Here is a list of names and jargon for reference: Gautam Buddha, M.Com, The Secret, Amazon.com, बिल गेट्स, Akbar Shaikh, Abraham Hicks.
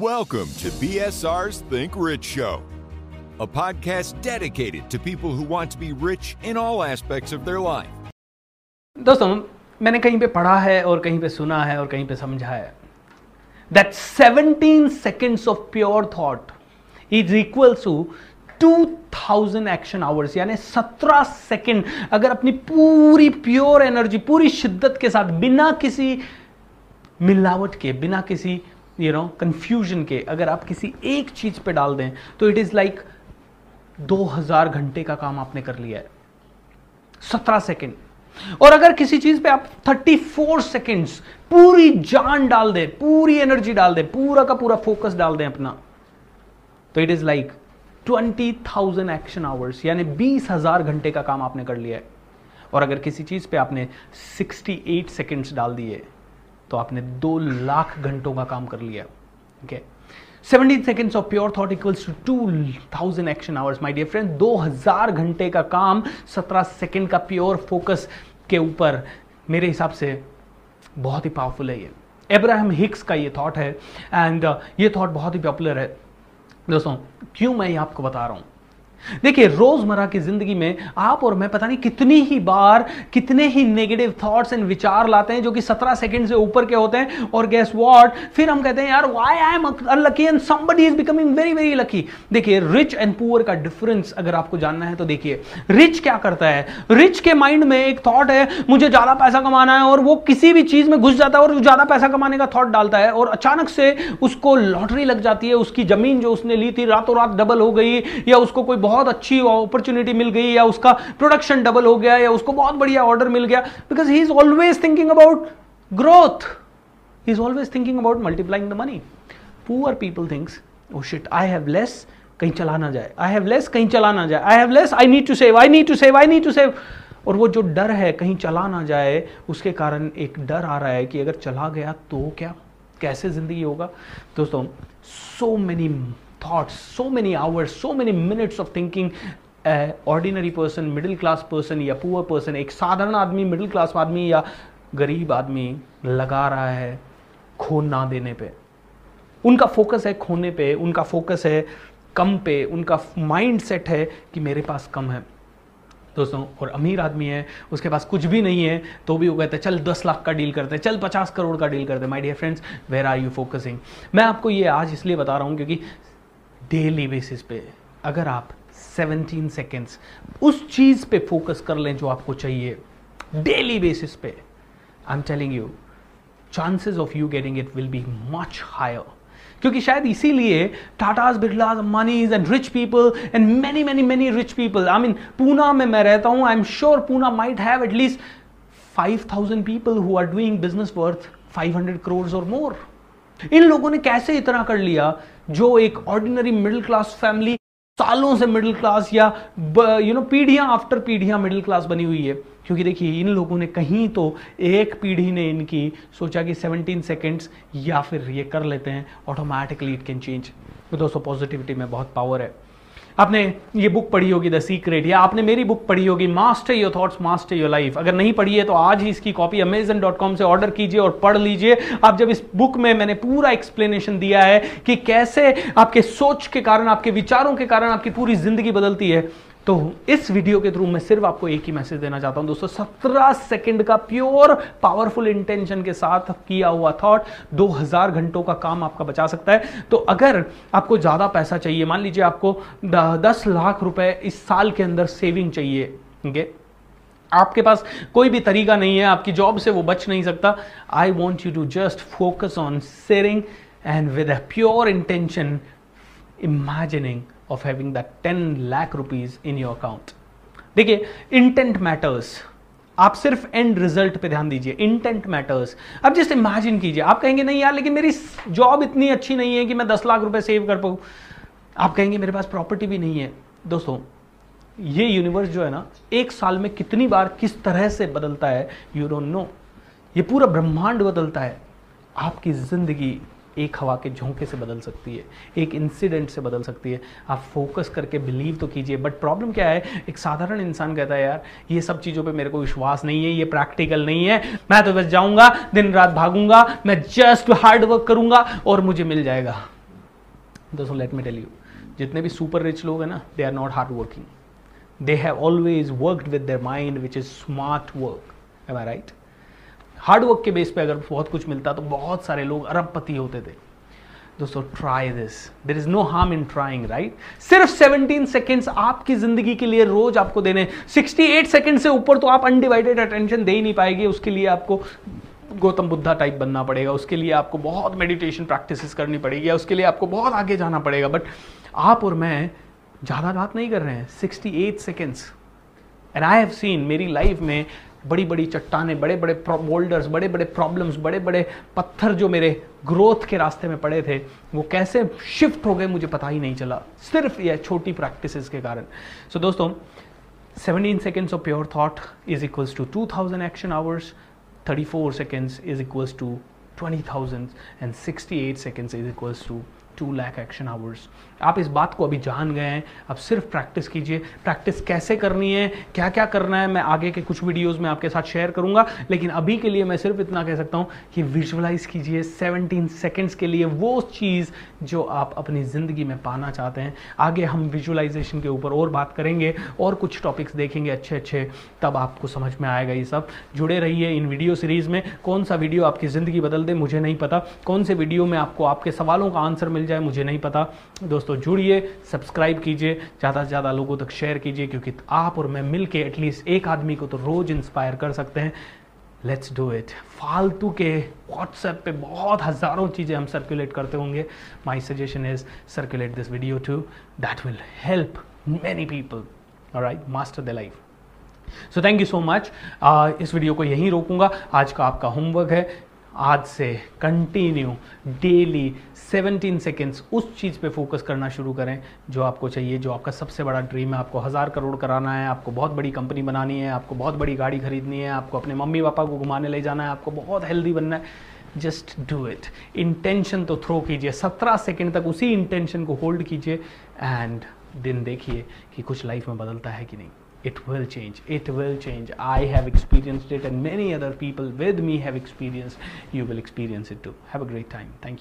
Welcome to BSR's Think Rich Show, a podcast dedicated to people who want to be rich in all aspects of their life. दोस्तों, मैंने कहीं पे पढ़ा है और कहीं पे सुना है और कहीं पे समझा है that 17 seconds of pure thought is equals to 2000 action hours, यानी 17 सेकेंड अगर अपनी पूरी प्योर एनर्जी पूरी शिद्दत के साथ बिना किसी मिलावट के बिना किसी कंफ्यूजन के अगर आप किसी एक चीज पे डाल दें तो इट इज लाइक 2000 घंटे का काम आपने कर लिया है 17 सेकेंड. और अगर किसी चीज पे आप 34 सेकेंड्स पूरी जान डाल दें पूरी एनर्जी डाल दें पूरा का पूरा फोकस डाल दें अपना तो it is like 20,000 action hours, यानी 20,000 घंटे का काम आपने कर लिया है. और अगर किसी चीज पे आपने 68 सेकेंड्स डाल दिए तो आपने 2 लाख घंटों का काम कर लिया. Okay, 17 seconds of pure thought equals to 2000 action hours. My dear friend, 2000 घंटे का काम 17 सेकेंड का प्योर फोकस के ऊपर मेरे हिसाब से बहुत ही पावरफुल है. ये एब्राहम हिक्स का ये थॉट है एंड ये थॉट बहुत ही पॉपुलर है. दोस्तों, क्यों मैं ये आपको बता रहा हूं, देखिए रोजमर्रा की जिंदगी में आप और मैं पता नहीं कितनी ही बार कितने ही नेगेटिव थॉट्स एंड विचार लाते हैं जो कि 17 सेकंड से ऊपर के होते हैं. और गेस व्हाट, फिर हम कहते हैं यार why I am unlucky and somebody is becoming very very lucky. देखिए रिच एंड पुअर का डिफरेंस अगर आपको जानना है तो देखिए रिच क्या करता है, रिच के माइंड में एक थॉट है मुझे ज्यादा पैसा कमाना है और वो किसी भी चीज में घुस जाता है और ज्यादा पैसा कमाने का थॉट डालता है और अचानक से उसको लॉटरी लग जाती है, उसकी जमीन जो उसने ली थी रातों रात डबल हो गई या उसको कोई बहुत अच्छी अपॉर्चुनिटी मिल गई या उसका प्रोडक्शन डबल हो गया या उसको बहुत बढ़िया ऑर्डर मिल गया. Because he is always thinking about growth, he is always thinking about multiplying the money. Poor people thinks oh shit I have less, कहीं चला ना जाए, आई हैव लेस कहीं चला ना जाए, I have less I need to save, I need to save, I need to save. और वो जो डर है कहीं चला ना जाए उसके कारण एक डर आ रहा है कि अगर चला गया तो क्या कैसे जिंदगी होगा. दोस्तों, so many thoughts, so many hours, so many minutes of thinking, ordinary person, middle class person या poor person, एक साधारण आदमी middle class आदमी या गरीब आदमी लगा रहा है खो ना देने पे. उनका फोकस है खोने पे, उनका फोकस है कम पे, उनका माइंड सेट है कि मेरे पास कम है. दोस्तों, और अमीर आदमी है उसके पास कुछ भी नहीं है तो भी वो कहते हैं चल 10 लाख का डील करते हैं, चल 50 करोड़ का डील करते हैं. My dear friends, where are you focusing. मैं आपको ये आज इसलिए बता रहा हूँ क्योंकि डेली बेसिस पे अगर आप 17 सेकेंड्स उस चीज पे फोकस कर लें जो आपको चाहिए डेली बेसिस पे, I am telling you chances of you getting it will be much higher. क्योंकि शायद इसीलिए Tatas Birlas Ambanis and rich people and many many many rich people, I mean Poona में मैं रहता हूं, I am sure Poona might have at least 5000 people who are doing business worth 500 crore और more. इन लोगों ने कैसे इतना कर लिया जो एक ऑर्डिनरी मिडिल क्लास फैमिली सालों से मिडिल क्लास या पीढ़ियां आफ्टर पीढ़ियां मिडिल क्लास बनी हुई है. क्योंकि देखिए इन लोगों ने कहीं तो एक पीढ़ी ने इनकी सोचा कि 17 सेकेंड्स या फिर ये कर लेते हैं ऑटोमेटिकली इट कैन चेंज. तो दोस्तों, पॉजिटिविटी में बहुत पावर है. आपने ये बुक पढ़ी होगी द सीक्रेट, या आपने मेरी बुक पढ़ी होगी master your thoughts master your life. अगर नहीं पढ़ी है तो आज ही इसकी कॉपी Amazon.com से ऑर्डर कीजिए और पढ़ लीजिए. आप जब इस बुक में मैंने पूरा एक्सप्लेनेशन दिया है कि कैसे आपके सोच के कारण आपके विचारों के कारण आपकी पूरी जिंदगी बदलती है. तो इस वीडियो के थ्रू मैं सिर्फ आपको एक ही मैसेज देना चाहता हूं दोस्तों, 17 सेकंड का प्योर पावरफुल इंटेंशन के साथ किया हुआ थॉट 2000 घंटों का काम आपका बचा सकता है. तो अगर आपको ज्यादा पैसा चाहिए, मान लीजिए आपको 10 लाख रुपए इस साल के अंदर सेविंग चाहिए, ओके, आपके पास कोई भी तरीका नहीं है, आपकी जॉब से वो बच नहीं सकता, I want you to just focus on sharing and with a pure intention imagining of having that 10 lakh rupees in your account. देखिए intent matters, आप सिर्फ end result पे ध्यान दीजिए, intent matters. अब जस्ट imagine कीजिए, आप कहेंगे नहीं यार लेकिन मेरी जॉब इतनी अच्छी नहीं है कि मैं 10 लाख रुपए सेव कर पाऊँ, आप कहेंगे मेरे पास प्रॉपर्टी भी नहीं है. दोस्तों, ये यूनिवर्स जो है ना एक साल में कितनी बार किस तरह से बदलता है यू डोंट नो, ये पूरा ब्रह्मांड बदलता है. आपकी जिंदगी एक हवा के झोंके से बदल सकती है, एक इंसिडेंट से बदल सकती है. आप फोकस करके बिलीव तो कीजिए, बट प्रॉब्लम क्या है, एक साधारण इंसान कहता है यार ये सब चीज़ों पे मेरे को विश्वास नहीं है, ये प्रैक्टिकल नहीं है, मैं तो बस जाऊंगा दिन रात भागूंगा, मैं जस्ट हार्ड वर्क करूंगा और मुझे मिल जाएगा. दोस्तों लेट मी टेल यू, जितने भी सुपर रिच लोग हैं ना, they are not hard working, they have always worked with their mind which is smart work, am I right. Hard work के बेस पे अगर बहुत कुछ मिलता तो बहुत सारे लोग अरबपति होते थे। दोस्तों try this, there is no harm in trying, right. सिर्फ 17 सेकेंड्स आपकी जिंदगी के लिए रोज आपको देने, 68 सेकेंड से ऊपर तो आप अनडिवाइडेड अटेंशन दे ही नहीं पाएंगे। उसके लिए आपको गौतम बुद्धा टाइप बनना पड़ेगा, उसके लिए आपको बहुत मेडिटेशन प्रैक्टिसेस करनी पड़ेगी, उसके लिए आपको बहुत आगे जाना पड़ेगा। बट आप और मैं ज़्यादा बात नहीं कर रहे हैं, 68 seconds. And I have seen, मेरी लाइफ में बड़ी बड़ी चट्टाने, बड़े बड़े बोल्डर्स, बड़े बड़े प्रॉब्लम्स, बड़े बड़े पत्थर जो मेरे ग्रोथ के रास्ते में पड़े थे वो कैसे शिफ्ट हो गए मुझे पता ही नहीं चला, सिर्फ यह छोटी प्रैक्टिसेस के कारण। सो दोस्तों 17 seconds of pure thought is equals to 2000 action hours, 34 seconds is equals to 20,000 and 68 seconds is equals to 2 lakh action hours। आप इस बात को अभी जान गए हैं, अब सिर्फ प्रैक्टिस कीजिए। प्रैक्टिस कैसे करनी है, क्या क्या करना है, मैं आगे के कुछ वीडियोस में आपके साथ शेयर करूंगा, लेकिन अभी के लिए मैं सिर्फ इतना कह सकता हूं कि विजुअलाइज कीजिए 17 सेकेंड्स के लिए वो चीज़ जो आप अपनी ज़िंदगी में पाना चाहते हैं। आगे हम विजुअलाइजेशन के ऊपर और बात करेंगे और कुछ टॉपिक्स देखेंगे अच्छे, तब आपको समझ में आएगा। ये सब जुड़े रहिए इन वीडियो सीरीज़ में। कौन सा वीडियो आपकी ज़िंदगी बदल दे मुझे नहीं पता, कौन से वीडियो में आपको आपके सवालों का आंसर मिल जाए मुझे नहीं पता। दोस्तों जुड़िए, सब्सक्राइब कीजिए, ज़्यादा से ज़्यादा लोगों तक शेयर कीजिए, क्योंकि आप और मैं मिलके एटलीस्ट एक आदमी को तो रोज इंस्पायर कर सकते हैं। Let's do it. फालतू के व्हाट्सएप पे बहुत हज़ारों चीज़ें हम सर्कुलेट करते होंगे। My suggestion is circulate this video too, that will help many people, alright, master the life. So thank you so much. इस वीडियो को यहीं रोकूंगा। आज का आपका होमवर्क है, आज से कंटिन्यू डेली 17 सेकेंड्स उस चीज़ पे फोकस करना शुरू करें जो आपको चाहिए, जो आपका सबसे बड़ा ड्रीम है। आपको 1000 करोड़ कराना है, आपको बहुत बड़ी कंपनी बनानी है, आपको बहुत बड़ी गाड़ी खरीदनी है, आपको अपने मम्मी पापा को घुमाने ले जाना है, आपको बहुत हेल्दी बनना है। Just do it. इंटेंशन तो थ्रो कीजिए, 17 सेकेंड तक उसी इंटेंशन को होल्ड कीजिए एंड दिन देखिए कि कुछ लाइफ में बदलता है कि नहीं। It will change. It will change. I have experienced it and many other people with me have experienced. You will experience it too. Have a great time. Thank you.